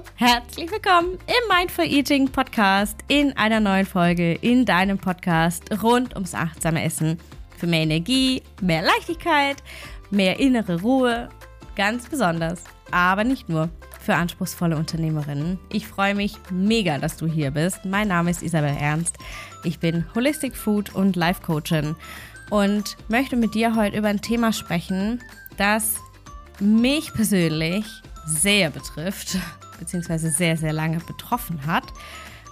Hallo, herzlich willkommen im Mindful Eating Podcast, in einer neuen Folge in deinem Podcast rund ums achtsame Essen. Für mehr Energie, mehr Leichtigkeit, mehr innere Ruhe, ganz besonders, aber nicht nur für anspruchsvolle Unternehmerinnen. Ich freue mich mega, dass du hier bist. Mein Name ist Isabel Ernst. Ich bin Holistic Food und Life Coachin und möchte mit dir heute über ein Thema sprechen, das mich persönlich sehr betrifft, beziehungsweise sehr, sehr lange betroffen hat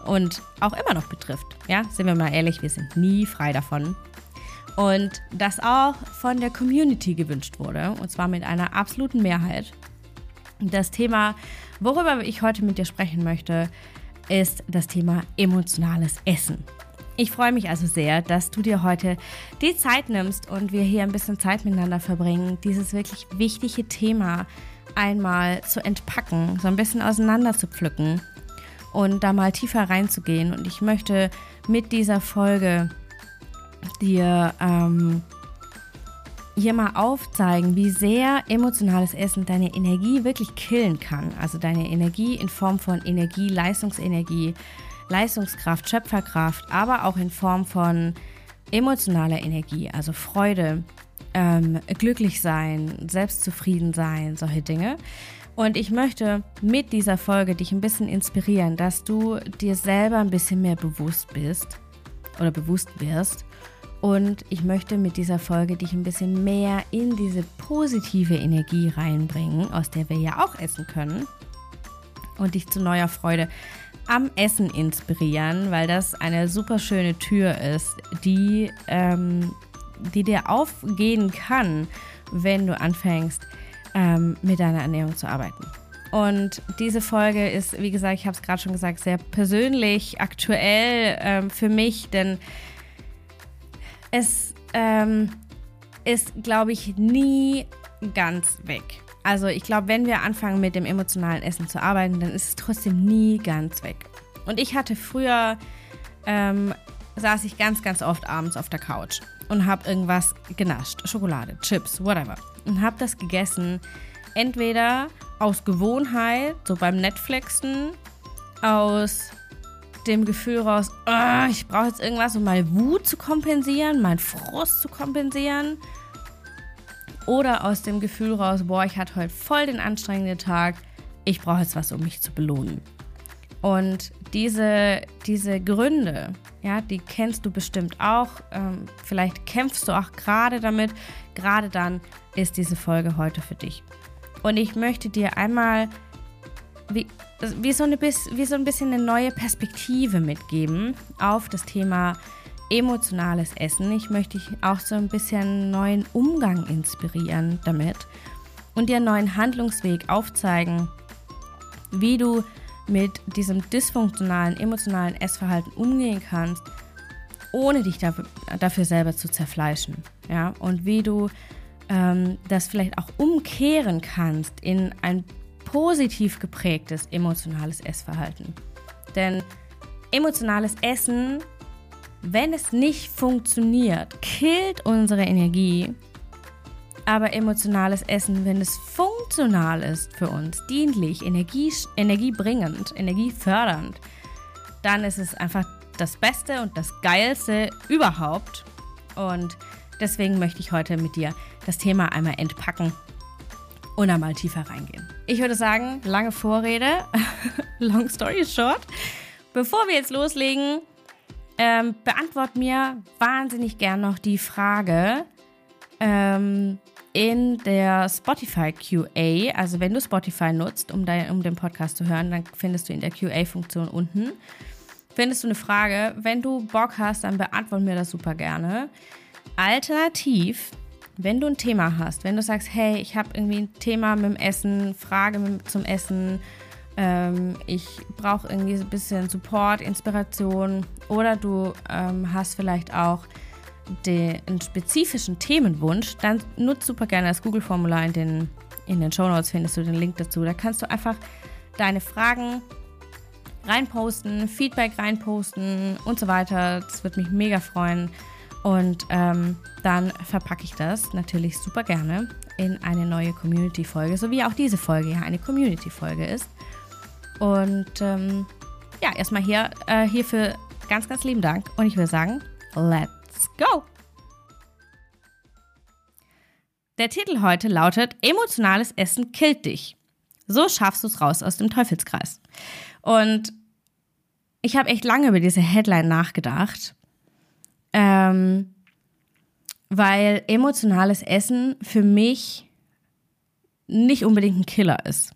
und auch immer noch betrifft. Ja, sind wir mal ehrlich, wir sind nie frei davon. Und das auch von der Community gewünscht wurde, und zwar mit einer absoluten Mehrheit. Das Thema, worüber ich heute mit dir sprechen möchte, ist das Thema emotionales Essen. Ich freue mich also sehr, dass du dir heute die Zeit nimmst und wir hier ein bisschen Zeit miteinander verbringen, dieses wirklich wichtige Thema einmal zu entpacken, so ein bisschen auseinander zu pflücken und da mal tiefer reinzugehen. Und ich möchte mit dieser Folge dir hier mal aufzeigen, wie sehr emotionales Essen deine Energie wirklich killen kann. Also deine Energie in Form von Energie, Leistungskraft, Schöpferkraft, aber auch in Form von emotionaler Energie, also Freude, glücklich sein, selbstzufrieden sein, solche Dinge. Und ich möchte mit dieser Folge dich ein bisschen inspirieren, dass du dir selber ein bisschen mehr bewusst bist oder bewusst wirst. Und ich möchte mit dieser Folge dich ein bisschen mehr in diese positive Energie reinbringen, aus der wir ja auch essen können, und dich zu neuer Freude am Essen inspirieren, weil das eine super schöne Tür ist, die dir aufgehen kann, wenn du anfängst, mit deiner Ernährung zu arbeiten. Und diese Folge ist, wie gesagt, ich habe es gerade schon gesagt, sehr persönlich, aktuell für mich, denn es ist, glaube ich, nie ganz weg. Also ich glaube, wenn wir anfangen, mit dem emotionalen Essen zu arbeiten, dann ist es trotzdem nie ganz weg. Und ich hatte früher, saß ich ganz, ganz oft abends auf der Couch und habe irgendwas genascht. Schokolade, Chips, whatever. Und habe das gegessen, entweder aus Gewohnheit, so beim Netflixen, aus dem Gefühl raus, oh, ich brauche jetzt irgendwas, um meine Wut zu kompensieren, meinen Frust zu kompensieren. Oder aus dem Gefühl raus, boah, ich hatte heute voll den anstrengenden Tag, ich brauche jetzt was, um mich zu belohnen. Und diese Gründe, ja, die kennst du bestimmt auch. Vielleicht kämpfst du auch gerade damit. Gerade dann ist diese Folge heute für dich. Und ich möchte dir einmal wie so ein bisschen eine neue Perspektive mitgeben auf das Thema emotionales Essen. Ich möchte dich auch so ein bisschen einen neuen Umgang inspirieren damit und dir einen neuen Handlungsweg aufzeigen, wie du mit diesem dysfunktionalen, emotionalen Essverhalten umgehen kannst, ohne dich dafür selber zu zerfleischen. Ja? Und wie du das vielleicht auch umkehren kannst in ein positiv geprägtes emotionales Essverhalten. Denn emotionales Essen, wenn es nicht funktioniert, killt unsere Energie. Aber emotionales Essen, wenn es funktional ist für uns, dienlich, energiebringend, energiefördernd, dann ist es einfach das Beste und das Geilste überhaupt. Und deswegen möchte ich heute mit dir das Thema einmal entpacken und einmal tiefer reingehen. Ich würde sagen, lange Vorrede, long story short. Bevor wir jetzt loslegen, beantwort mir wahnsinnig gern noch die Frage in der Spotify QA. Also wenn du Spotify nutzt, um den Podcast zu hören, dann findest du in der QA-Funktion unten, findest du eine Frage. Wenn du Bock hast, dann beantworte mir das super gerne. Alternativ, wenn du ein Thema hast, wenn du sagst, hey, ich habe irgendwie ein Thema mit dem Essen, Frage zum Essen, ich brauche irgendwie so ein bisschen Support, Inspiration, oder du hast vielleicht auch einen spezifischen Themenwunsch, dann nutzt super gerne das Google-Formular. In den Shownotes findest du den Link dazu. Da kannst du einfach deine Fragen reinposten, Feedback reinposten und so weiter. Das würde mich mega freuen. Und dann verpacke ich das natürlich super gerne in eine neue Community-Folge, so wie auch diese Folge ja eine Community-Folge ist. Und ja, erstmal hierfür ganz, ganz lieben Dank. Und ich würde sagen, let's go! Der Titel heute lautet: Emotionales Essen killt dich. So schaffst du es raus aus dem Teufelskreis. Und ich habe echt lange über diese Headline nachgedacht, weil emotionales Essen für mich nicht unbedingt ein Killer ist.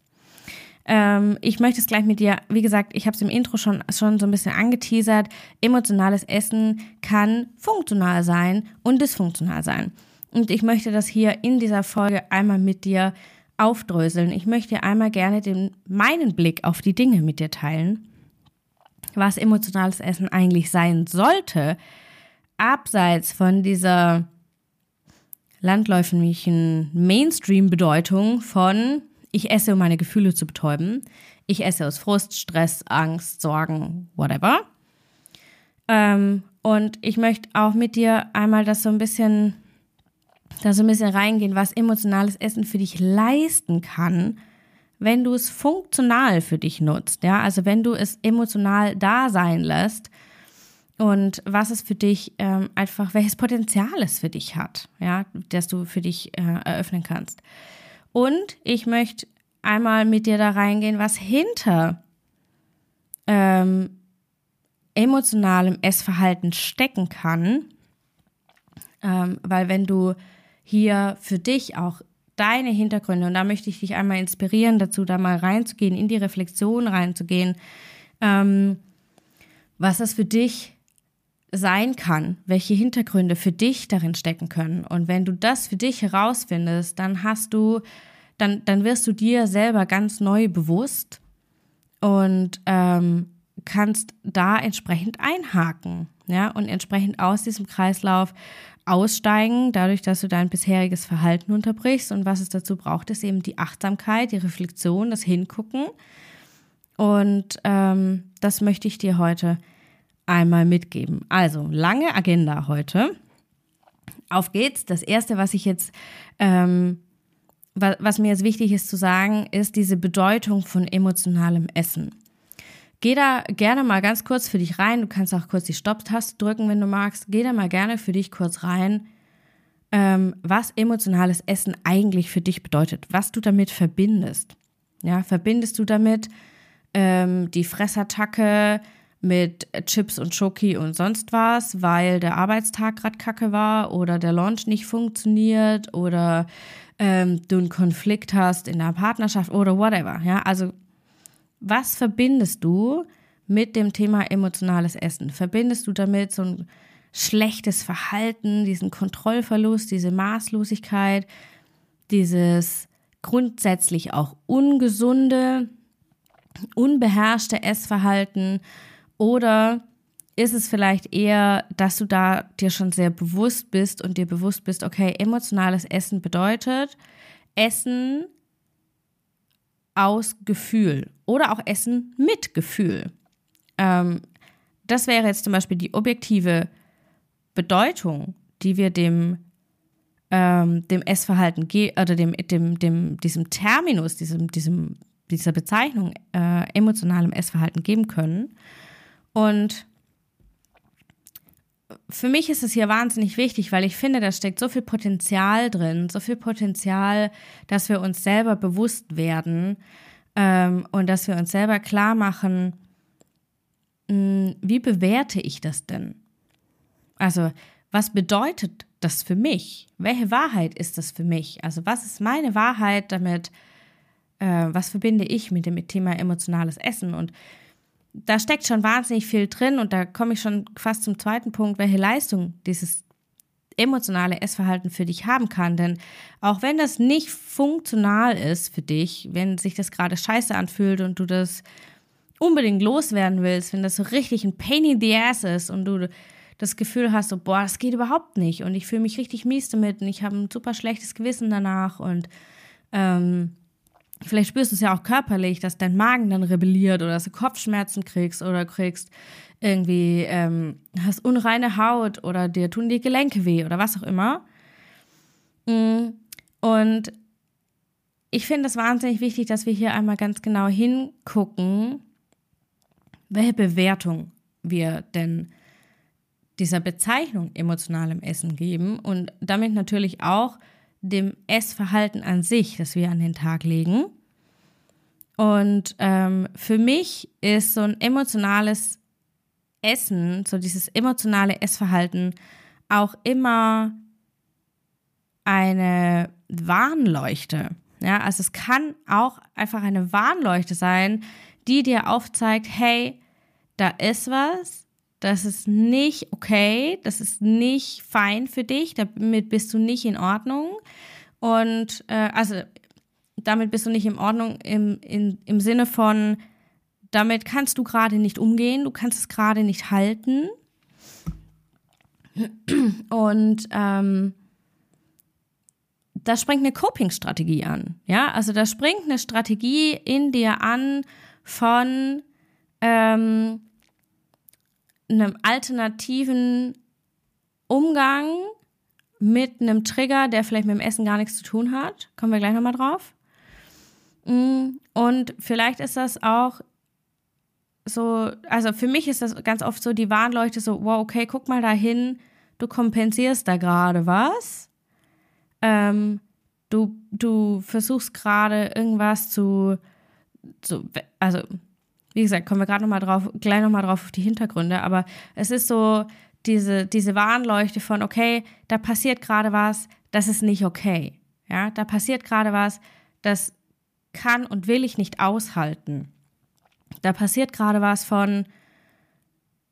Ich möchte es gleich mit dir, wie gesagt, ich habe es im Intro schon so ein bisschen angeteasert, emotionales Essen kann funktional sein und dysfunktional sein. Und ich möchte das hier in dieser Folge einmal mit dir aufdröseln. Ich möchte einmal gerne meinen Blick auf die Dinge mit dir teilen, was emotionales Essen eigentlich sein sollte, abseits von dieser landläufigen Mainstream-Bedeutung von: Ich esse, um meine Gefühle zu betäuben. Ich esse aus Frust, Stress, Angst, Sorgen, whatever. Und ich möchte auch mit dir einmal da so ein bisschen reingehen, was emotionales Essen für dich leisten kann, wenn du es funktional für dich nutzt. Ja? Also wenn du es emotional da sein lässt und was es für dich einfach, welches Potenzial es für dich hat, ja, das du für dich eröffnen kannst. Und ich möchte einmal mit dir da reingehen, was hinter emotionalem Essverhalten stecken kann. Weil wenn du hier für dich auch deine Hintergründe, und da möchte ich dich einmal inspirieren dazu, da mal reinzugehen, in die Reflexion reinzugehen, was das für dich sein kann, welche Hintergründe für dich darin stecken können. Und wenn du das für dich herausfindest, dann wirst du dir selber ganz neu bewusst und kannst da entsprechend einhaken, ja, und entsprechend aus diesem Kreislauf aussteigen, dadurch, dass du dein bisheriges Verhalten unterbrichst. Und was es dazu braucht, ist eben die Achtsamkeit, die Reflexion, das Hingucken. Und das möchte ich dir heute einmal mitgeben. Also, lange Agenda heute. Auf geht's. Das Erste, was ich jetzt, was mir jetzt wichtig ist zu sagen, ist diese Bedeutung von emotionalem Essen. Geh da gerne mal ganz kurz für dich rein. Du kannst auch kurz die Stopp-Taste drücken, wenn du magst. Geh da mal gerne für dich kurz rein, was emotionales Essen eigentlich für dich bedeutet, was du damit verbindest. Ja, verbindest du damit die Fressattacke mit Chips und Schoki und sonst was, weil der Arbeitstag gerade kacke war oder der Launch nicht funktioniert oder du einen Konflikt hast in der Partnerschaft oder whatever. Ja? Also, was verbindest du mit dem Thema emotionales Essen? Verbindest du damit so ein schlechtes Verhalten, diesen Kontrollverlust, diese Maßlosigkeit, dieses grundsätzlich auch ungesunde, unbeherrschte Essverhalten? Oder ist es vielleicht eher, dass du da dir schon sehr bewusst bist und dir bewusst bist, okay, emotionales Essen bedeutet Essen aus Gefühl oder auch Essen mit Gefühl. Das wäre jetzt zum Beispiel die objektive Bedeutung, die wir dem Essverhalten oder diesem Terminus, dieser Bezeichnung emotionalem Essverhalten geben können. Und für mich ist es hier wahnsinnig wichtig, weil ich finde, da steckt so viel Potenzial drin, so viel Potenzial, dass wir uns selber bewusst werden und dass wir uns selber klar machen, wie bewerte ich das denn? Also, was bedeutet das für mich? Welche Wahrheit ist das für mich? Also, was ist meine Wahrheit damit? Was verbinde ich mit dem Thema emotionales Essen? Und da steckt schon wahnsinnig viel drin und da komme ich schon fast zum zweiten Punkt, welche Leistung dieses emotionale Essverhalten für dich haben kann. Denn auch wenn das nicht funktional ist für dich, wenn sich das gerade scheiße anfühlt und du das unbedingt loswerden willst, wenn das so richtig ein Pain in the Ass ist und du das Gefühl hast, so, boah, das geht überhaupt nicht und ich fühle mich richtig mies damit und ich habe ein super schlechtes Gewissen danach und vielleicht spürst du es ja auch körperlich, dass dein Magen dann rebelliert oder dass du Kopfschmerzen kriegst oder kriegst irgendwie, hast unreine Haut oder dir tun die Gelenke weh oder was auch immer. Und ich finde es wahnsinnig wichtig, dass wir hier einmal ganz genau hingucken, welche Bewertung wir denn dieser Bezeichnung emotionalem Essen geben und damit natürlich auch dem Essverhalten an sich, das wir an den Tag legen. Und für mich ist so ein emotionales Essen, so dieses emotionale Essverhalten auch immer eine Warnleuchte. Ja, also es kann auch einfach eine Warnleuchte sein, die dir aufzeigt, hey, da ist was, das ist nicht okay, das ist nicht fein für dich, damit bist du nicht in Ordnung. Und damit bist du nicht in Ordnung im Sinne von, damit kannst du gerade nicht umgehen, du kannst es gerade nicht halten. Und da springt eine Coping-Strategie an. Ja, also da springt eine Strategie in dir an von einem alternativen Umgang mit einem Trigger, der vielleicht mit dem Essen gar nichts zu tun hat. Kommen wir gleich nochmal drauf. Und vielleicht ist das auch so, also für mich ist das ganz oft so, die Warnleuchte so, wow, okay, guck mal dahin, du kompensierst da gerade was. Du versuchst gerade irgendwas also wie gesagt, kommen wir gerade gleich nochmal drauf auf die Hintergründe, aber es ist so diese Warnleuchte von, okay, da passiert gerade was, das ist nicht okay. Ja, da passiert gerade was, das kann und will ich nicht aushalten. Da passiert gerade was von,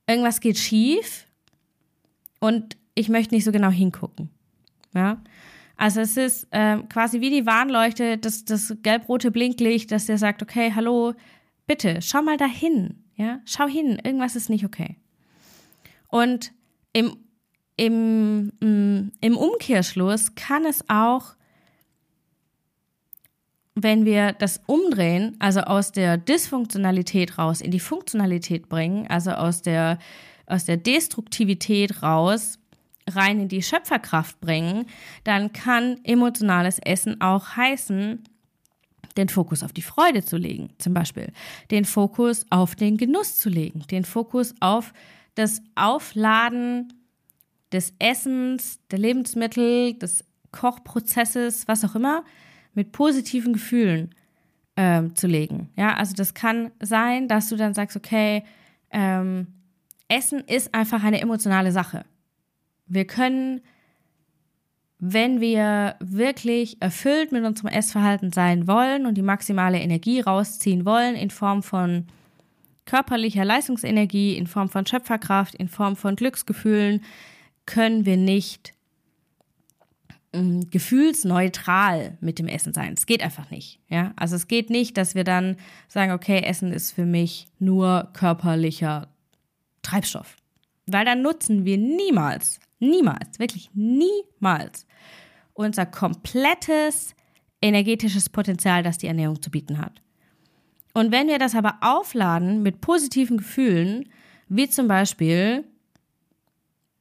irgendwas geht schief und ich möchte nicht so genau hingucken. Ja, also es ist quasi wie die Warnleuchte, das gelb-rote Blinklicht, das dir sagt, okay, hallo, bitte, schau mal dahin, ja, schau hin, irgendwas ist nicht okay. Und im Umkehrschluss kann es auch, wenn wir das umdrehen, also aus der Dysfunktionalität raus in die Funktionalität bringen, also aus der Destruktivität raus, rein in die Schöpferkraft bringen, dann kann emotionales Essen auch heißen, den Fokus auf die Freude zu legen, zum Beispiel, den Fokus auf den Genuss zu legen, den Fokus auf das Aufladen des Essens, der Lebensmittel, des Kochprozesses, was auch immer, mit positiven Gefühlen zu legen. Ja, also das kann sein, dass du dann sagst, okay, Essen ist einfach eine emotionale Sache. Wir können, wenn wir wirklich erfüllt mit unserem Essverhalten sein wollen und die maximale Energie rausziehen wollen, in Form von körperlicher Leistungsenergie, in Form von Schöpferkraft, in Form von Glücksgefühlen, können wir nicht gefühlsneutral mit dem Essen sein. Es geht einfach nicht. Ja? Also es geht nicht, dass wir dann sagen, okay, Essen ist für mich nur körperlicher Treibstoff. Weil dann nutzen wir niemals, wirklich niemals unser komplettes energetisches Potenzial, das die Ernährung zu bieten hat. Und wenn wir das aber aufladen mit positiven Gefühlen, wie zum Beispiel,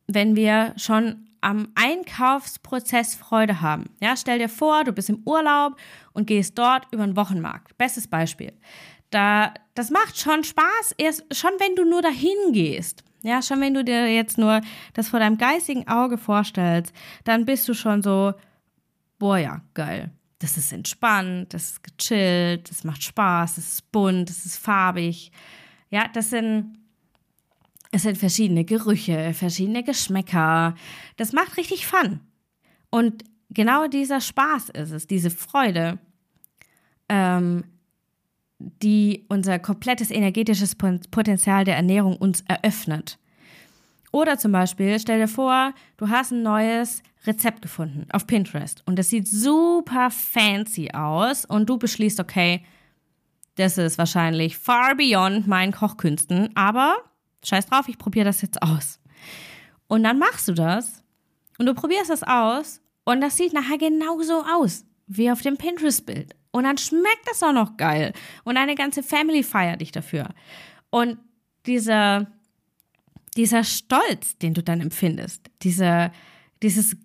wenn wir schon am Einkaufsprozess Freude haben. Ja, stell dir vor, du bist im Urlaub und gehst dort über den Wochenmarkt. Bestes Beispiel. Das macht schon Spaß, erst schon wenn du nur dahin gehst. Ja, schon wenn du dir jetzt nur das vor deinem geistigen Auge vorstellst, dann bist du schon so, boah ja, geil, das ist entspannt, das ist gechillt, das macht Spaß, das ist bunt, das ist farbig. Ja, es sind verschiedene Gerüche, verschiedene Geschmäcker. Das macht richtig Fun. Und genau dieser Spaß ist es, diese Freude, die unser komplettes energetisches Potenzial der Ernährung uns eröffnet. Oder zum Beispiel, stell dir vor, du hast ein neues Rezept gefunden auf Pinterest und das sieht super fancy aus und du beschließt, okay, das ist wahrscheinlich far beyond meinen Kochkünsten, aber scheiß drauf, ich probiere das jetzt aus. Und dann machst du das und du probierst das aus und das sieht nachher genauso aus wie auf dem Pinterest-Bild. Und dann schmeckt das auch noch geil. Und eine ganze Family feiert dich dafür. Und dieser Stolz, den du dann empfindest, dieses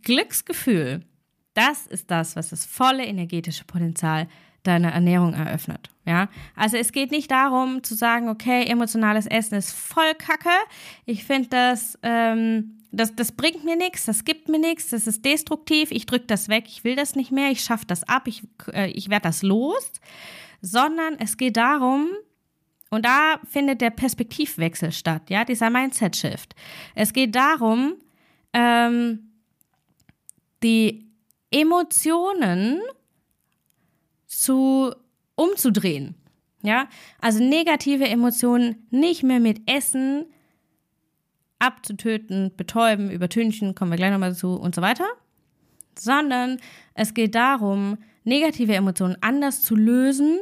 Glücksgefühl, Das ist das, was das volle energetische Potenzial deiner Ernährung eröffnet. Ja? Also es geht nicht darum zu sagen, okay, emotionales Essen ist voll Kacke. Ich finde das, das bringt mir nichts, das gibt mir nichts, das ist destruktiv, ich drücke das weg, ich will das nicht mehr, ich schaffe das ab, ich werde das los. Sondern es geht darum, und da findet der Perspektivwechsel statt, ja, dieser Mindset-Shift. Es geht darum, die Emotionen umzudrehen, ja, also negative Emotionen nicht mehr mit Essen abzutöten, betäuben, übertünchen, kommen wir gleich nochmal dazu und so weiter, sondern es geht darum, negative Emotionen anders zu lösen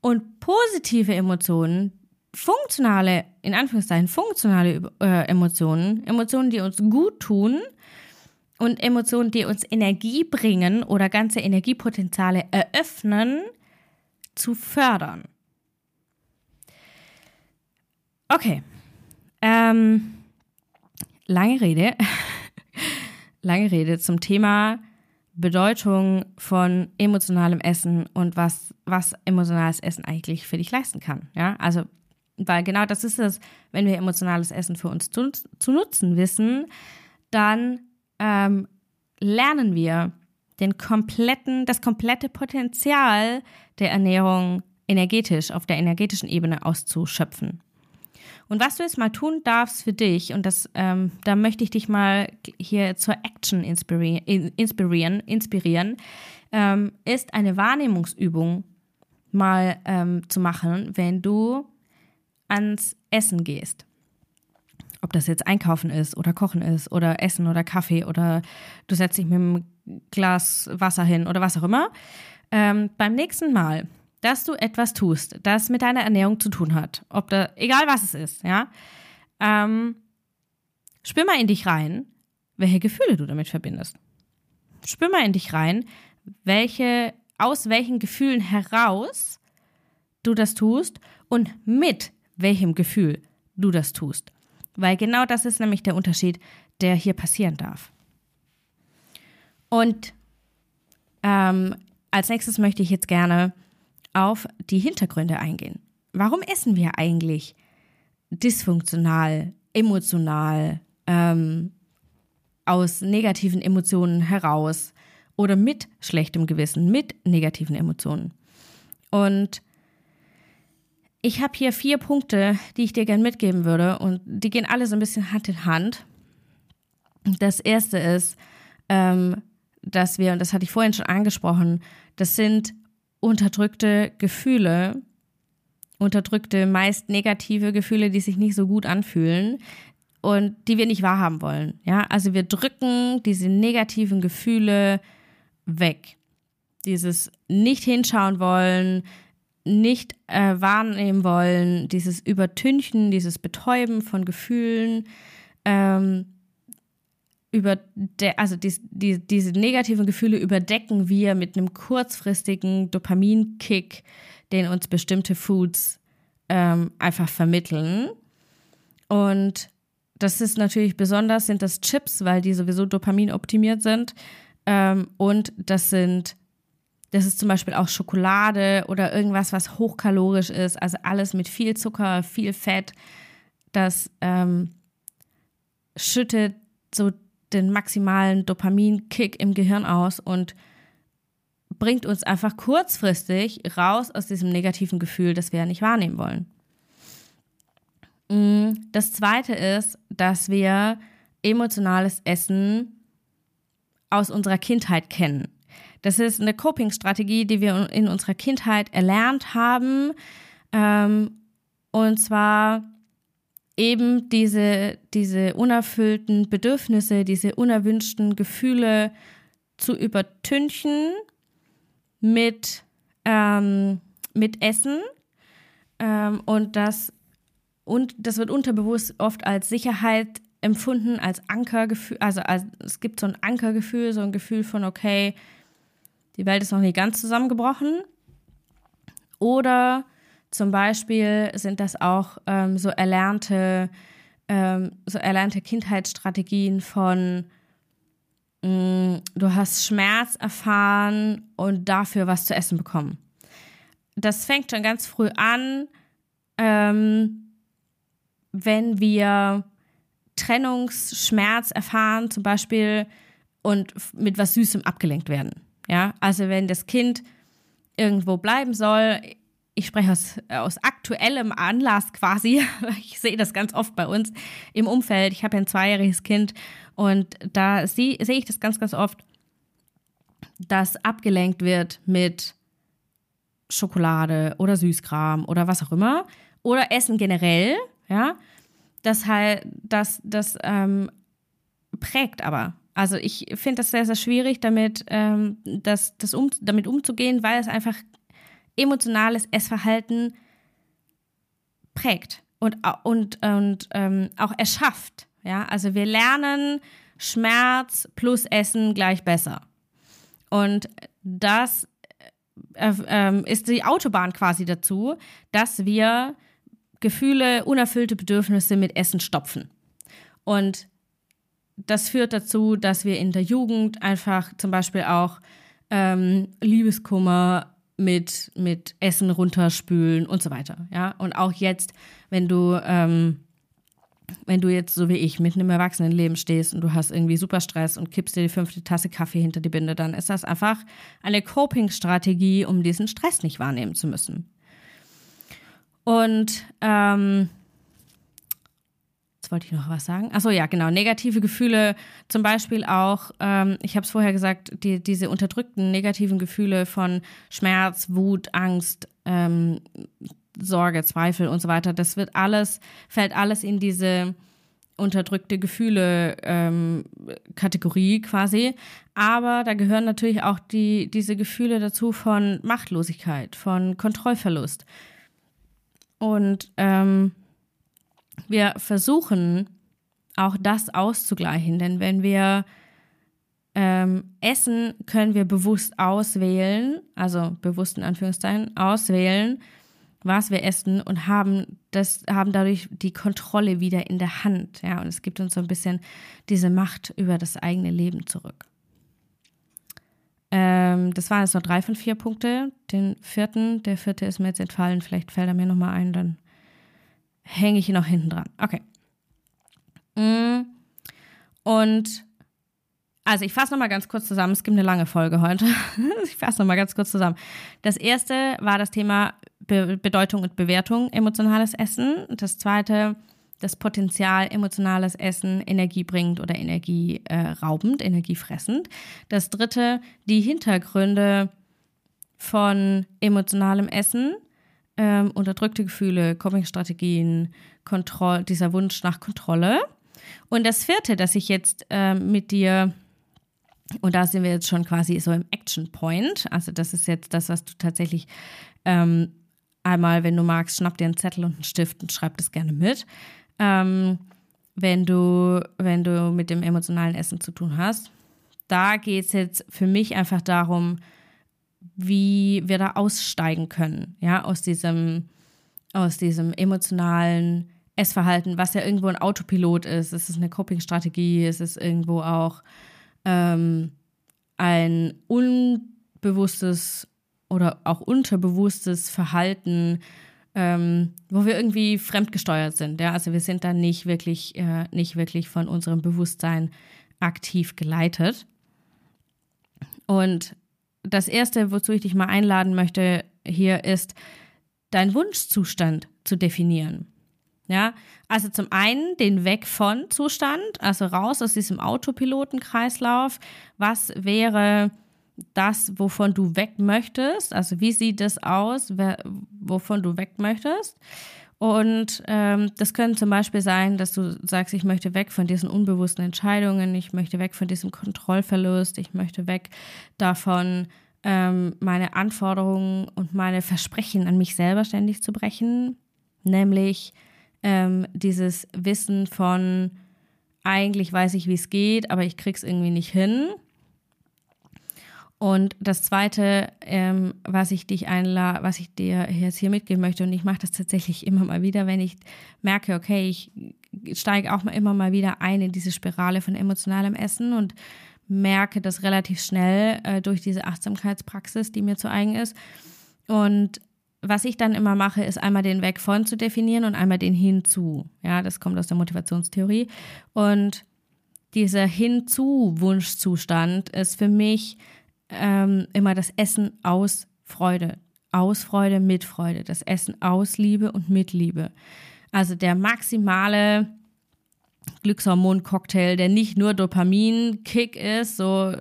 und positive Emotionen, funktionale Emotionen, Emotionen, die uns gut tun und Emotionen, die uns Energie bringen oder ganze Energiepotenziale eröffnen, zu fördern. Okay, lange Rede zum Thema Bedeutung von emotionalem Essen und was emotionales Essen eigentlich für dich leisten kann. Ja, also, weil genau das ist es, wenn wir emotionales Essen für uns zu nutzen wissen, dann lernen wir das komplette Potenzial der Ernährung energetisch, auf der energetischen Ebene auszuschöpfen. Und was du jetzt mal tun darfst für dich, und das, da möchte ich dich mal hier zur Action inspirieren, ist eine Wahrnehmungsübung mal zu machen, wenn du ans Essen gehst. Ob das jetzt Einkaufen ist oder Kochen ist oder Essen oder Kaffee oder du setzt dich mit einem Glas Wasser hin oder was auch immer. Beim nächsten Mal, dass du etwas tust, das mit deiner Ernährung zu tun hat, egal was es ist, ja, spür mal in dich rein, welche Gefühle du damit verbindest. Spür mal in dich rein, aus welchen Gefühlen heraus du das tust und mit welchem Gefühl du das tust. Weil genau das ist nämlich der Unterschied, der hier passieren darf. Und als nächstes möchte ich jetzt gerne auf die Hintergründe eingehen. Warum essen wir eigentlich dysfunktional, emotional, aus negativen Emotionen heraus oder mit schlechtem Gewissen, mit negativen Emotionen? Und ich habe hier 4 Punkte, die ich dir gerne mitgeben würde, und die gehen alle so ein bisschen Hand in Hand. Das erste ist, dass wir, und das hatte ich vorhin schon angesprochen, das sind unterdrückte Gefühle, meist negative Gefühle, die sich nicht so gut anfühlen und die wir nicht wahrhaben wollen. Ja? Also wir drücken diese negativen Gefühle weg. Dieses nicht hinschauen wollen, nicht wahrnehmen wollen, dieses Übertünchen, dieses Betäuben von Gefühlen, diese negativen Gefühle überdecken wir mit einem kurzfristigen Dopaminkick, den uns bestimmte Foods einfach vermitteln. Und das ist natürlich besonders, sind das Chips, weil die sowieso dopaminoptimiert sind, und das ist zum Beispiel auch Schokolade oder irgendwas, was hochkalorisch ist, also alles mit viel Zucker, viel Fett, das schüttet so den maximalen Dopaminkick im Gehirn aus und bringt uns einfach kurzfristig raus aus diesem negativen Gefühl, das wir ja nicht wahrnehmen wollen. Das Zweite ist, dass wir emotionales Essen aus unserer Kindheit kennen. Das ist eine Coping-Strategie, die wir in unserer Kindheit erlernt haben, und zwar eben diese unerfüllten Bedürfnisse, diese unerwünschten Gefühle zu übertünchen mit Essen, und das wird unterbewusst oft als Sicherheit empfunden, als Ankergefühl, also es gibt so ein Ankergefühl, so ein Gefühl von, okay, die Welt ist noch nicht ganz zusammengebrochen. Oder zum Beispiel sind das auch so erlernte Kindheitsstrategien von du hast Schmerz erfahren und dafür was zu essen bekommen. Das fängt schon ganz früh an, wenn wir Trennungsschmerz erfahren zum Beispiel und mit was Süßem abgelenkt werden. Ja? Also wenn das Kind irgendwo bleiben soll, ich spreche aus aktuellem Anlass quasi, ich sehe das ganz oft bei uns im Umfeld, ich habe ja ein 2-jähriges Kind und da sehe ich das ganz, ganz oft, dass abgelenkt wird mit Schokolade oder Süßkram oder was auch immer oder Essen generell, ja, das prägt aber. Also ich finde das sehr, sehr schwierig, damit umzugehen, weil es einfach emotionales Essverhalten prägt und auch erschafft. Ja? Also wir lernen Schmerz plus Essen gleich besser. Und das ist die Autobahn quasi dazu, dass wir Gefühle, unerfüllte Bedürfnisse mit Essen stopfen. Und das führt dazu, dass wir in der Jugend einfach zum Beispiel auch Liebeskummer mit Essen runterspülen und so weiter. Ja? Und auch jetzt, wenn du jetzt so wie ich mit einem Erwachsenenleben stehst und du hast irgendwie super Stress und kippst dir die 5. Tasse Kaffee hinter die Binde, dann ist das einfach eine Coping-Strategie, um diesen Stress nicht wahrnehmen zu müssen. Und jetzt wollte ich noch was sagen. Achso, ja, genau. Negative Gefühle, zum Beispiel auch, ich habe es vorher gesagt, diese unterdrückten negativen Gefühle von Schmerz, Wut, Angst, Sorge, Zweifel und so weiter, das fällt alles in diese unterdrückte Gefühle-Kategorie quasi. Aber da gehören natürlich auch diese Gefühle dazu von Machtlosigkeit, von Kontrollverlust. Und wir versuchen auch das auszugleichen, denn wenn wir essen, können wir bewusst auswählen, also bewusst in Anführungszeichen auswählen, was wir essen und haben dadurch die Kontrolle wieder in der Hand. Ja, und es gibt uns so ein bisschen diese Macht über das eigene Leben zurück. Das waren jetzt noch 3 von 4 Punkte. Der vierte ist mir jetzt entfallen. Vielleicht fällt er mir nochmal ein, dann hänge ich ihn noch hinten dran. Okay. Und also ich fasse nochmal ganz kurz zusammen. Es gibt eine lange Folge heute. Ich fasse nochmal ganz kurz zusammen. Das erste war das Thema Bedeutung und Bewertung emotionales Essen. Das zweite, das Potenzial emotionales Essen energiebringend oder energieraubend, energiefressend. Das dritte, die Hintergründe von emotionalem Essen, unterdrückte Gefühle, Coping-Strategien, dieser Wunsch nach Kontrolle. Und das vierte, das ich jetzt mit dir, und da sind wir jetzt schon quasi so im Action-Point, also das ist jetzt das, was du tatsächlich einmal, wenn du magst, schnapp dir einen Zettel und einen Stift und schreib das gerne mit. Wenn du mit dem emotionalen Essen zu tun hast. Da geht es jetzt für mich einfach darum, wie wir da aussteigen können, ja, aus diesem emotionalen Essverhalten, was ja irgendwo ein Autopilot ist. Es ist eine Coping-Strategie, es ist irgendwo auch ein unbewusstes oder auch unterbewusstes Verhalten, wo wir irgendwie fremdgesteuert sind. Ja? Also wir sind da nicht wirklich von unserem Bewusstsein aktiv geleitet. Und das Erste, wozu ich dich mal einladen möchte hier, ist, deinen Wunschzustand zu definieren. Ja? Also zum einen den Weg-von-Zustand, also raus aus diesem Autopilotenkreislauf. Was wäre das, wovon du weg möchtest, also wie sieht das aus, wovon du weg möchtest, und das können zum Beispiel sein, dass du sagst, ich möchte weg von diesen unbewussten Entscheidungen, ich möchte weg von diesem Kontrollverlust, ich möchte weg davon, meine Anforderungen und meine Versprechen an mich selber ständig zu brechen, nämlich dieses Wissen von, eigentlich weiß ich, wie es geht, aber ich krieg's irgendwie nicht hin. Und das Zweite, was ich dir jetzt hier mitgeben möchte, und ich mache das tatsächlich immer mal wieder, wenn ich merke, okay, ich steige auch immer mal wieder ein in diese Spirale von emotionalem Essen und merke das relativ schnell durch diese Achtsamkeitspraxis, die mir zu eigen ist. Und was ich dann immer mache, ist einmal den Weg von zu definieren und einmal den hinzu. Ja, das kommt aus der Motivationstheorie. Und dieser Hinzu-Wunschzustand ist für mich immer das Essen aus Freude. Aus Freude, mit Freude. Das Essen aus Liebe und mit Liebe. Also der maximale Glückshormon-Cocktail, der nicht nur Dopamin-Kick ist, so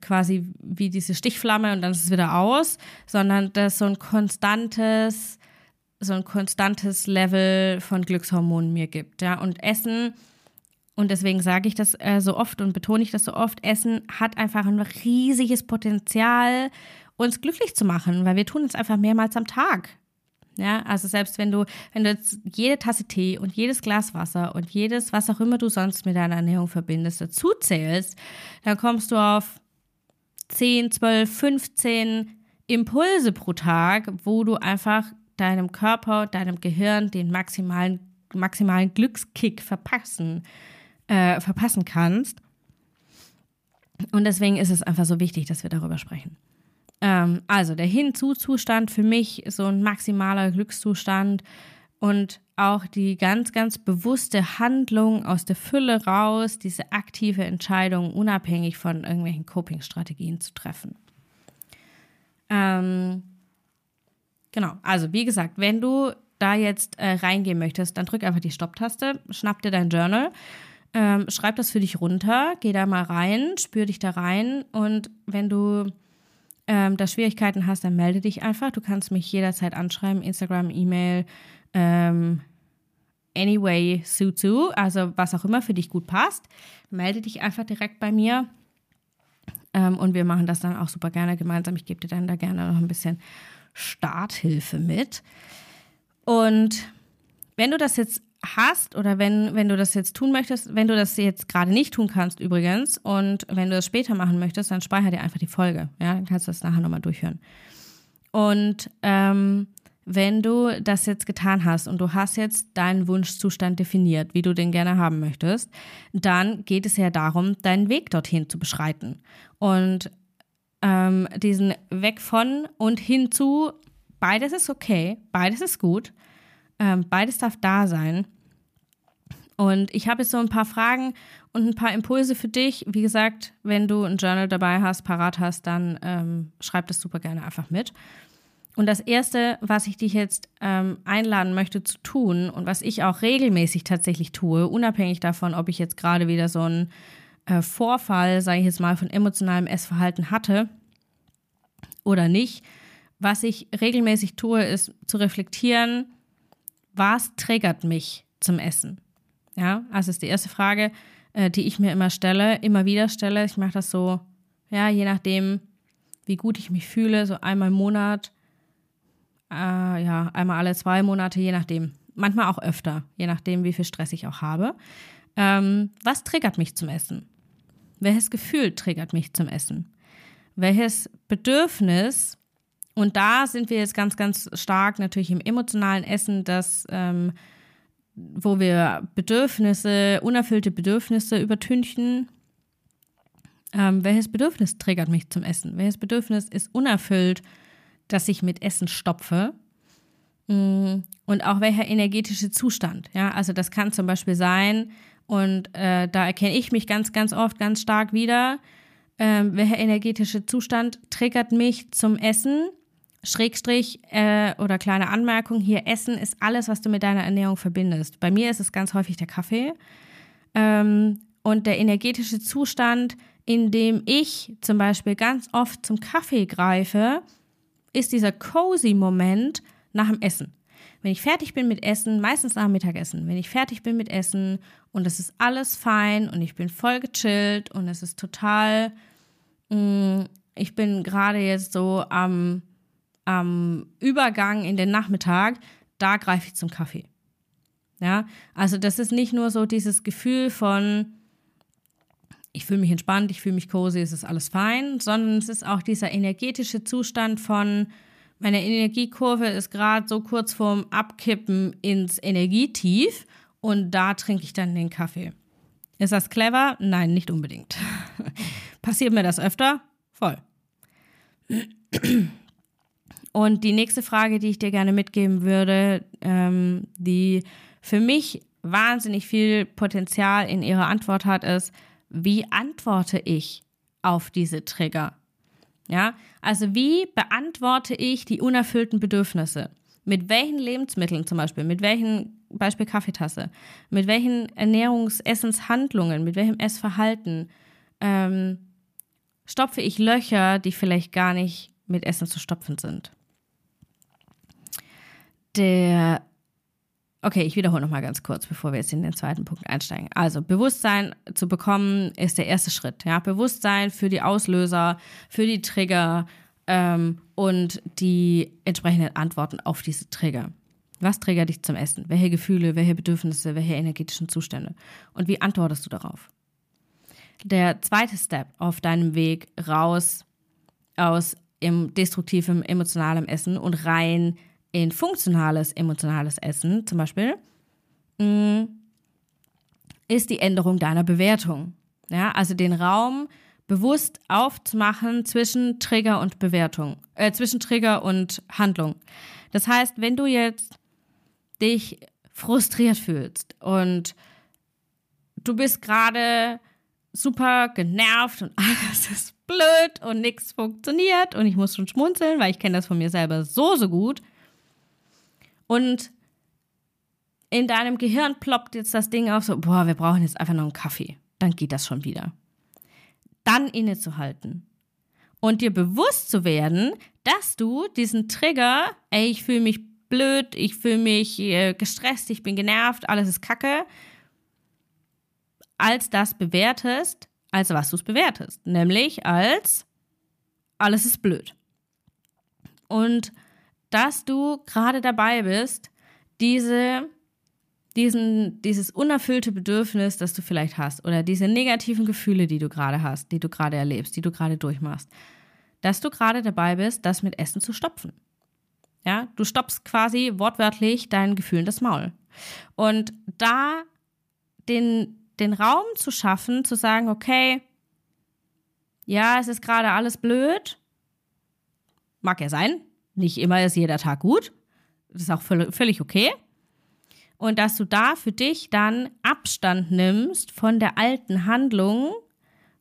quasi wie diese Stichflamme und dann ist es wieder aus, sondern das ist so ein konstantes Level von Glückshormonen mir gibt. Ja? Und Essen, und deswegen sage ich das so oft und betone ich das so oft, Essen hat einfach ein riesiges Potenzial, uns glücklich zu machen, weil wir tun es einfach mehrmals am Tag. Ja, also selbst wenn du jetzt jede Tasse Tee und jedes Glas Wasser und jedes, was auch immer du sonst mit deiner Ernährung verbindest, dazu zählst, dann kommst du auf 10, 12, 15 Impulse pro Tag, wo du einfach deinem Körper, deinem Gehirn den maximalen Glückskick verpassen kannst. Und deswegen ist es einfach so wichtig, dass wir darüber sprechen. Also der Hinzu-Zustand für mich ist so ein maximaler Glückszustand und auch die ganz, ganz bewusste Handlung aus der Fülle raus, diese aktive Entscheidung unabhängig von irgendwelchen Coping-Strategien zu treffen. Genau, also wie gesagt, wenn du da jetzt reingehen möchtest, dann drück einfach die Stopp-Taste, schnapp dir dein Journal. Schreib das für dich runter, geh da mal rein, spür dich da rein und wenn du da Schwierigkeiten hast, dann melde dich einfach. Du kannst mich jederzeit anschreiben, Instagram, E-Mail, anyway, Suzu, also was auch immer für dich gut passt. Melde dich einfach direkt bei mir und wir machen das dann auch super gerne gemeinsam. Ich gebe dir dann da gerne noch ein bisschen Starthilfe mit. Und wenn du das jetzt hast oder wenn du das jetzt tun möchtest, wenn du das jetzt gerade nicht tun kannst übrigens und wenn du das später machen möchtest, dann speicher dir einfach die Folge, ja, dann kannst du das nachher nochmal durchhören. Und wenn du das jetzt getan hast und du hast jetzt deinen Wunschzustand definiert, wie du den gerne haben möchtest, dann geht es ja darum, deinen Weg dorthin zu beschreiten und diesen Weg von und hinzu, beides ist okay, beides ist gut, beides darf da sein. Und ich habe jetzt so ein paar Fragen und ein paar Impulse für dich. Wie gesagt, wenn du ein Journal dabei hast, parat hast, dann schreib das super gerne einfach mit. Und das Erste, was ich dich jetzt einladen möchte zu tun und was ich auch regelmäßig tatsächlich tue, unabhängig davon, ob ich jetzt gerade wieder so einen Vorfall, sage ich jetzt mal, von emotionalem Essverhalten hatte oder nicht, was ich regelmäßig tue, ist zu reflektieren, was triggert mich zum Essen? Ja, also ist die erste Frage, die ich mir immer wieder stelle. Ich mache das so, ja, je nachdem, wie gut ich mich fühle, so einmal im Monat, ja, einmal alle 2 Monate, je nachdem. Manchmal auch öfter, je nachdem, wie viel Stress ich auch habe. Was triggert mich zum Essen? Welches Gefühl triggert mich zum Essen? Welches Bedürfnis? Und da sind wir jetzt ganz, ganz stark natürlich im emotionalen Essen, das, wo wir unerfüllte Bedürfnisse übertünchen. Welches Bedürfnis triggert mich zum Essen? Welches Bedürfnis ist unerfüllt, das ich mit Essen stopfe? Und auch welcher energetische Zustand? Ja, also das kann zum Beispiel sein, und da erkenne ich mich ganz, ganz oft ganz stark wieder, welcher energetische Zustand triggert mich zum Essen? Schrägstrich oder kleine Anmerkung, hier Essen ist alles, was du mit deiner Ernährung verbindest. Bei mir ist es ganz häufig der Kaffee und der energetische Zustand, in dem ich zum Beispiel ganz oft zum Kaffee greife, ist dieser cozy Moment nach dem Essen. Wenn ich fertig bin mit Essen, meistens nach dem Mittagessen, wenn ich fertig bin mit Essen und es ist alles fein und ich bin voll gechillt und es ist total, ich bin gerade jetzt so am Übergang in den Nachmittag, da greife ich zum Kaffee. Ja, also das ist nicht nur so dieses Gefühl von, ich fühle mich entspannt, ich fühle mich cozy, es ist alles fein, sondern es ist auch dieser energetische Zustand von, meine Energiekurve ist gerade so kurz vorm Abkippen ins Energietief und da trinke ich dann den Kaffee. Ist das clever? Nein, nicht unbedingt. Passiert mir das öfter? Voll. Und die nächste Frage, die ich dir gerne mitgeben würde, die für mich wahnsinnig viel Potenzial in ihrer Antwort hat, ist, wie antworte ich auf diese Trigger? Ja, also wie beantworte ich die unerfüllten Bedürfnisse? Mit welchen Lebensmitteln zum Beispiel? Mit welchen, Beispiel Kaffeetasse? Mit welchen Ernährungsessenshandlungen? Mit welchem Essverhalten? Stopfe ich Löcher, die vielleicht gar nicht mit Essen zu stopfen sind? Okay, ich wiederhole nochmal ganz kurz, bevor wir jetzt in den zweiten Punkt einsteigen. Also Bewusstsein zu bekommen ist der erste Schritt. Ja? Bewusstsein für die Auslöser, für die Trigger und die entsprechenden Antworten auf diese Trigger. Was triggert dich zum Essen? Welche Gefühle, welche Bedürfnisse, welche energetischen Zustände? Und wie antwortest du darauf? Der zweite Step auf deinem Weg raus aus destruktivem, emotionalem Essen und rein in funktionales, emotionales Essen zum Beispiel, ist die Änderung deiner Bewertung. Ja, also den Raum bewusst aufzumachen zwischen Trigger und Bewertung, zwischen Trigger und Handlung. Das heißt, wenn du jetzt dich frustriert fühlst und du bist gerade super genervt und alles ist blöd und nichts funktioniert und ich muss schon schmunzeln, weil ich kenne das von mir selber so gut. Und in deinem Gehirn ploppt jetzt das Ding auf so, boah, wir brauchen jetzt einfach noch einen Kaffee. Dann geht das schon wieder. Dann innezuhalten und dir bewusst zu werden, dass du diesen Trigger, ey, ich fühle mich blöd, ich fühle mich gestresst, ich bin genervt, alles ist Kacke, als das bewertest, als was du es bewertest. Nämlich als, alles ist blöd. Und dass du gerade dabei bist, dieses unerfüllte Bedürfnis, das du vielleicht hast, oder diese negativen Gefühle, die du gerade hast, die du gerade erlebst, die du gerade durchmachst, dass du gerade dabei bist, das mit Essen zu stopfen. Ja, du stoppst quasi wortwörtlich deinen Gefühlen das Maul. Und da den Raum zu schaffen, zu sagen, okay, ja, es ist gerade alles blöd, mag ja sein, nicht immer ist jeder Tag gut. Das ist auch völlig okay. Und dass du da für dich dann Abstand nimmst von der alten Handlung,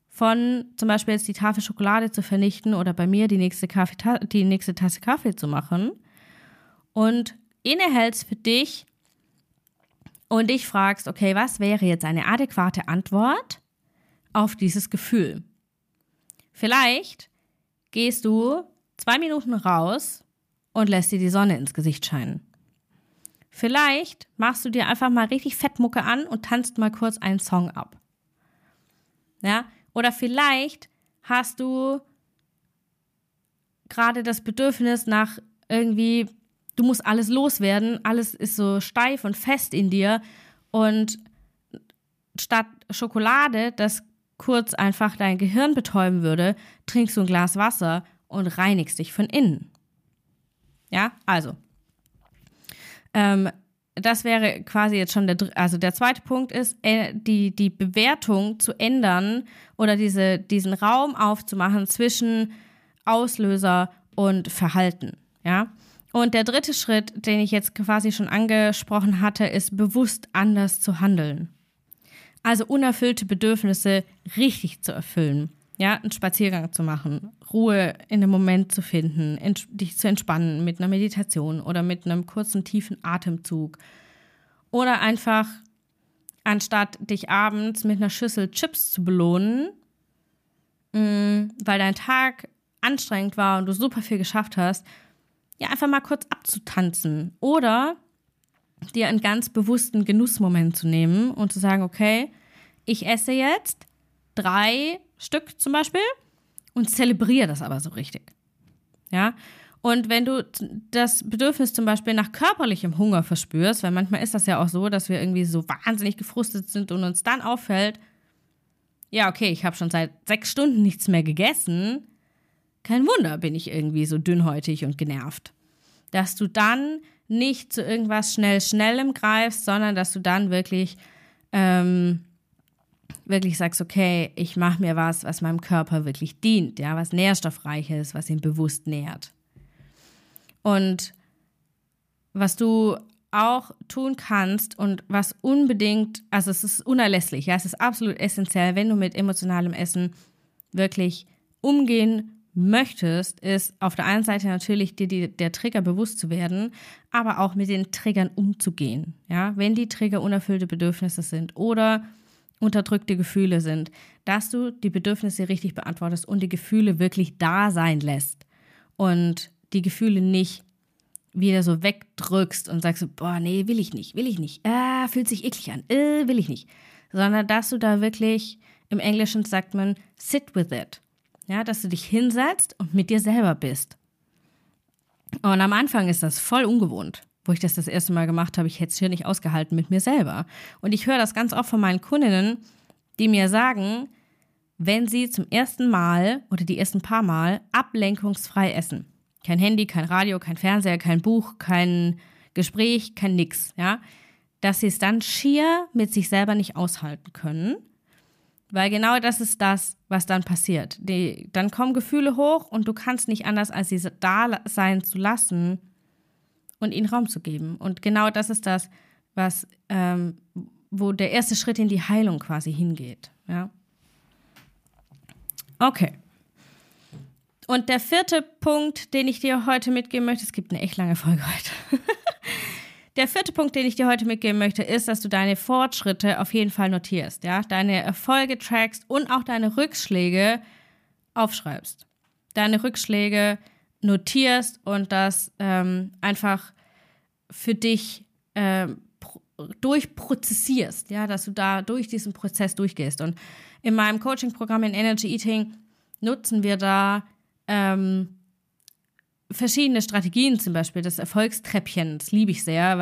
von zum Beispiel jetzt die Tafel Schokolade zu vernichten oder bei mir die nächste Tasse Kaffee zu machen. Und innehältst für dich und dich fragst, okay, was wäre jetzt eine adäquate Antwort auf dieses Gefühl? Vielleicht gehst du 2 Minuten raus und lässt dir die Sonne ins Gesicht scheinen. Vielleicht machst du dir einfach mal richtig Fettmucke an und tanzt mal kurz einen Song ab. Ja? Oder vielleicht hast du gerade das Bedürfnis nach irgendwie, du musst alles loswerden, alles ist so steif und fest in dir und statt Schokolade, das kurz einfach dein Gehirn betäuben würde, trinkst du ein Glas Wasser und reinigst dich von innen. Ja, also. Das wäre quasi jetzt schon der zweite Punkt ist, die Bewertung zu ändern oder diesen Raum aufzumachen zwischen Auslöser und Verhalten. Ja? Und der dritte Schritt, den ich jetzt quasi schon angesprochen hatte, ist bewusst anders zu handeln. Also unerfüllte Bedürfnisse richtig zu erfüllen. Ja, einen Spaziergang zu machen, Ruhe in dem Moment zu finden, dich zu entspannen mit einer Meditation oder mit einem kurzen, tiefen Atemzug. Oder einfach, anstatt dich abends mit einer Schüssel Chips zu belohnen, weil dein Tag anstrengend war und du super viel geschafft hast, ja, einfach mal kurz abzutanzen. Oder dir einen ganz bewussten Genussmoment zu nehmen und zu sagen, okay, ich esse jetzt 3 Stück zum Beispiel und zelebriere das aber so richtig. Ja? Und wenn du das Bedürfnis zum Beispiel nach körperlichem Hunger verspürst, weil manchmal ist das ja auch so, dass wir irgendwie so wahnsinnig gefrustet sind und uns dann auffällt, ja okay, ich habe schon seit 6 Stunden nichts mehr gegessen, kein Wunder bin ich irgendwie so dünnhäutig und genervt. Dass du dann nicht zu irgendwas Schnellem greifst, sondern dass du dann wirklich wirklich sagst, okay, ich mache mir was, was meinem Körper wirklich dient, ja, was nährstoffreich ist, was ihn bewusst nährt. Und was du auch tun kannst und was unbedingt, also es ist unerlässlich, ja, es ist absolut essentiell, wenn du mit emotionalem Essen wirklich umgehen möchtest, ist auf der einen Seite natürlich dir der Trigger bewusst zu werden, aber auch mit den Triggern umzugehen. Ja? Wenn die Trigger unerfüllte Bedürfnisse sind oder unterdrückte Gefühle sind, dass du die Bedürfnisse richtig beantwortest und die Gefühle wirklich da sein lässt und die Gefühle nicht wieder so wegdrückst und sagst, boah, nee, will ich nicht, fühlt sich eklig an, will ich nicht, sondern dass du da wirklich, im Englischen sagt man, sit with it. Ja, dass du dich hinsetzt und mit dir selber bist. Und am Anfang ist das voll ungewohnt, wo ich das erste Mal gemacht habe. Ich hätte es hier nicht ausgehalten mit mir selber. Und ich höre das ganz oft von meinen Kundinnen, die mir sagen, wenn sie zum ersten Mal oder die ersten paar Mal ablenkungsfrei essen. Kein Handy, kein Radio, kein Fernseher, kein Buch, kein Gespräch, kein nix. Ja? Dass sie es dann schier mit sich selber nicht aushalten können. Weil genau das ist das, was dann passiert. Dann kommen Gefühle hoch und du kannst nicht anders, als sie da sein zu lassen und ihnen Raum zu geben. Und genau das ist das, was, wo der erste Schritt in die Heilung quasi hingeht. Ja? Okay. Und der vierte Punkt, den ich dir heute mitgeben möchte, es gibt eine echt lange Folge heute. Der vierte Punkt, den ich dir heute mitgeben möchte, ist, dass du deine Fortschritte auf jeden Fall notierst, ja? Deine Erfolge trackst und auch deine Rückschläge aufschreibst. Deine Rückschläge notierst und das einfach für dich durchprozessierst, ja? Dass du da durch diesen Prozess durchgehst. Und in meinem Coaching-Programm in Energy Eating nutzen wir da verschiedene Strategien, zum Beispiel das Erfolgstreppchen, das liebe ich sehr,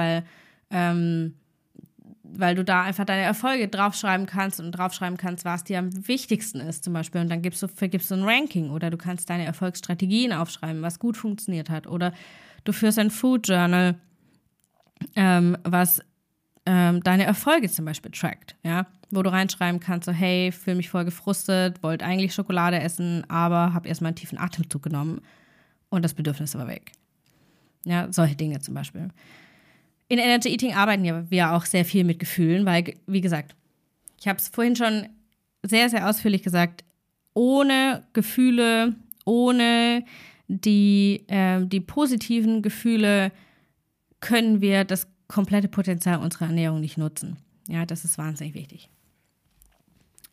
weil du da einfach deine Erfolge draufschreiben kannst, was dir am wichtigsten ist zum Beispiel, und dann gibst du ein Ranking, oder du kannst deine Erfolgsstrategien aufschreiben, was gut funktioniert hat, oder du führst ein Food Journal, was deine Erfolge zum Beispiel trackt, ja, wo du reinschreiben kannst, so hey, fühle mich voll gefrustet, wollte eigentlich Schokolade essen, aber habe erstmal einen tiefen Atemzug genommen. Und das Bedürfnis war weg. Ja, solche Dinge zum Beispiel. In Energy Eating arbeiten ja wir auch sehr viel mit Gefühlen, weil, wie gesagt, ich habe es vorhin schon sehr, sehr ausführlich gesagt, ohne Gefühle, ohne die positiven Gefühle können wir das komplette Potenzial unserer Ernährung nicht nutzen. Ja, das ist wahnsinnig wichtig.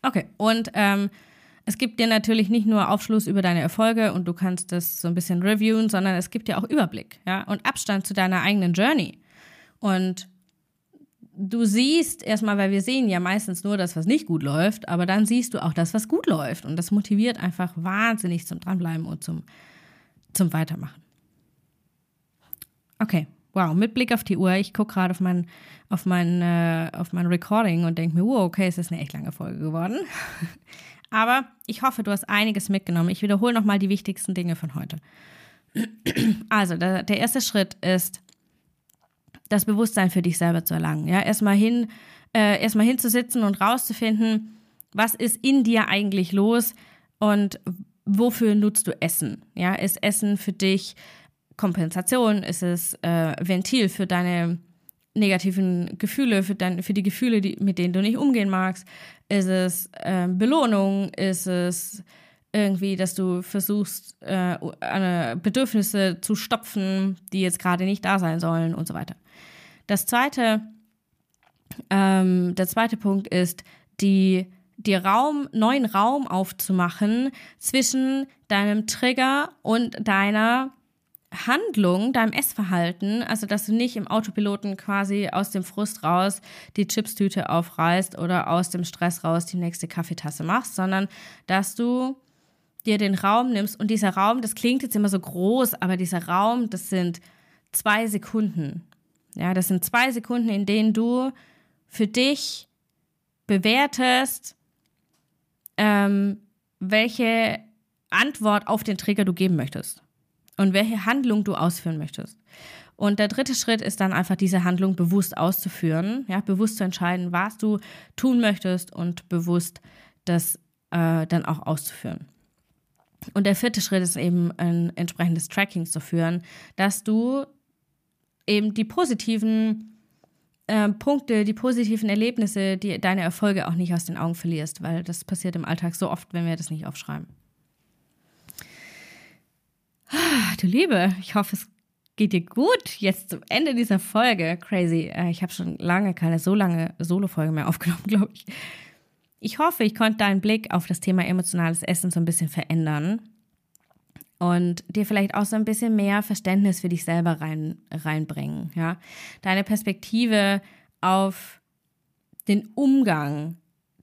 Okay, und es gibt dir natürlich nicht nur Aufschluss über deine Erfolge und du kannst das so ein bisschen reviewen, sondern es gibt dir auch Überblick, ja, und Abstand zu deiner eigenen Journey. Und du siehst erstmal, weil wir sehen ja meistens nur das, was nicht gut läuft, aber dann siehst du auch das, was gut läuft. Und das motiviert einfach wahnsinnig zum Dranbleiben und zum Weitermachen. Okay, wow, mit Blick auf die Uhr. Ich gucke gerade auf mein Recording und denke mir, wow, okay, es ist eine echt lange Folge geworden. Aber ich hoffe, du hast einiges mitgenommen. Ich wiederhole nochmal die wichtigsten Dinge von heute. Also, der erste Schritt ist, das Bewusstsein für dich selber zu erlangen. Ja, erstmal hinzusitzen und rauszufinden, was ist in dir eigentlich los und wofür nutzt du Essen? Ja, ist Essen für dich Kompensation? Ist es Ventil für deine negativen Gefühle, für die Gefühle, mit denen du nicht umgehen magst? Ist es Belohnung? Ist es irgendwie, dass du versuchst, Bedürfnisse zu stopfen, die jetzt gerade nicht da sein sollen und so weiter? Der zweite Punkt ist, neuen Raum aufzumachen zwischen deinem Trigger und deiner Handlung, deinem Essverhalten, also dass du nicht im Autopiloten quasi aus dem Frust raus die Chipstüte aufreißt oder aus dem Stress raus die nächste Kaffeetasse machst, sondern dass du dir den Raum nimmst. Und dieser Raum, das klingt jetzt immer so groß, aber dieser Raum, das sind 2 Sekunden. Ja, das sind 2 Sekunden, in denen du für dich bewertest, welche Antwort auf den Trigger du geben möchtest. Und welche Handlung du ausführen möchtest. Und der dritte Schritt ist dann einfach, diese Handlung bewusst auszuführen, ja, bewusst zu entscheiden, was du tun möchtest und bewusst das dann auch auszuführen. Und der vierte Schritt ist eben, ein entsprechendes Tracking zu führen, dass du eben die positiven Punkte, die positiven Erlebnisse, die deine Erfolge auch nicht aus den Augen verlierst, weil das passiert im Alltag so oft, wenn wir das nicht aufschreiben. Du Liebe, ich hoffe, es geht dir gut jetzt zum Ende dieser Folge. Crazy, ich habe schon lange keine so lange Solo-Folge mehr aufgenommen, glaube ich. Ich hoffe, ich konnte deinen Blick auf das Thema emotionales Essen so ein bisschen verändern und dir vielleicht auch so ein bisschen mehr Verständnis für dich selber reinbringen. Ja? Deine Perspektive auf den Umgang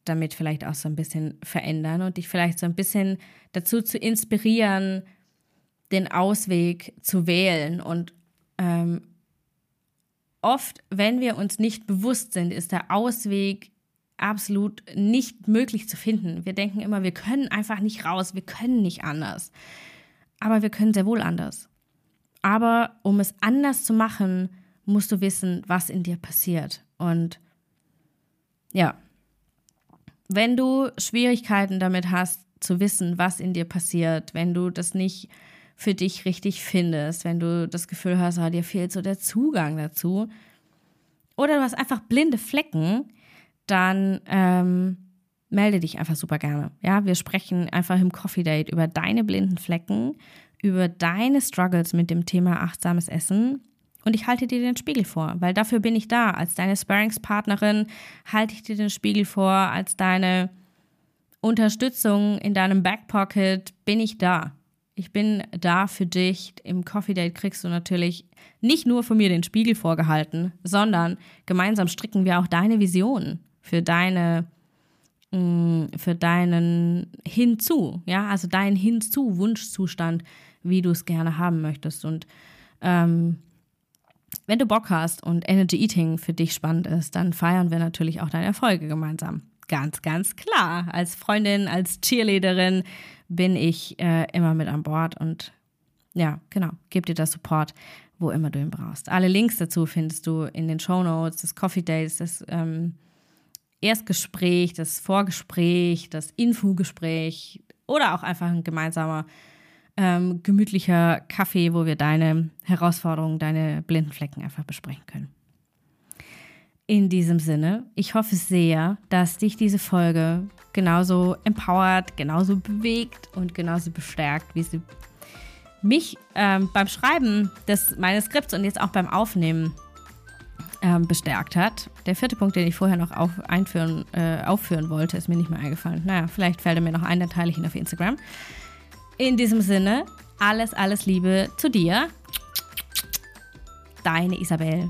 damit vielleicht auch so ein bisschen verändern und dich vielleicht so ein bisschen dazu zu inspirieren, den Ausweg zu wählen. Und oft, wenn wir uns nicht bewusst sind, ist der Ausweg absolut nicht möglich zu finden. Wir denken immer, wir können einfach nicht raus, wir können nicht anders. Aber wir können sehr wohl anders. Aber um es anders zu machen, musst du wissen, was in dir passiert. Und ja, wenn du Schwierigkeiten damit hast, zu wissen, was in dir passiert, wenn du das nicht für dich richtig findest, wenn du das Gefühl hast, dir fehlt so der Zugang dazu oder du hast einfach blinde Flecken, dann melde dich einfach super gerne. Ja, wir sprechen einfach im Coffee Date über deine blinden Flecken, über deine Struggles mit dem Thema achtsames Essen und ich halte dir den Spiegel vor, weil dafür bin ich da. Als deine Sparringspartnerin halte ich dir den Spiegel vor, als deine Unterstützung in deinem Backpocket bin ich da. Ich bin da für dich. Im Coffee Date kriegst du natürlich nicht nur von mir den Spiegel vorgehalten, sondern gemeinsam stricken wir auch deine Vision für deinen Hinzu, ja, also deinen Hinzu-Wunschzustand, wie du es gerne haben möchtest. Und wenn du Bock hast und Energy Eating für dich spannend ist, dann feiern wir natürlich auch deine Erfolge gemeinsam. Ganz, ganz klar. Als Freundin, als Cheerleaderin bin ich immer mit an Bord und ja, genau, gib dir das Support, wo immer du ihn brauchst. Alle Links dazu findest du in den Shownotes, des Coffee Dates, des Erstgespräch, das Vorgespräch, das Infogespräch oder auch einfach ein gemeinsamer, gemütlicher Kaffee, wo wir deine Herausforderungen, deine blinden Flecken einfach besprechen können. In diesem Sinne, ich hoffe sehr, dass dich diese Folge genauso empowert, genauso bewegt und genauso bestärkt, wie sie mich beim Schreiben meines Skripts und jetzt auch beim Aufnehmen bestärkt hat. Der vierte Punkt, den ich vorher noch aufführen wollte, ist mir nicht mehr eingefallen. Naja, vielleicht fällt er mir noch ein, dann teile ich ihn auf Instagram. In diesem Sinne, alles, alles Liebe zu dir. Deine Isabel.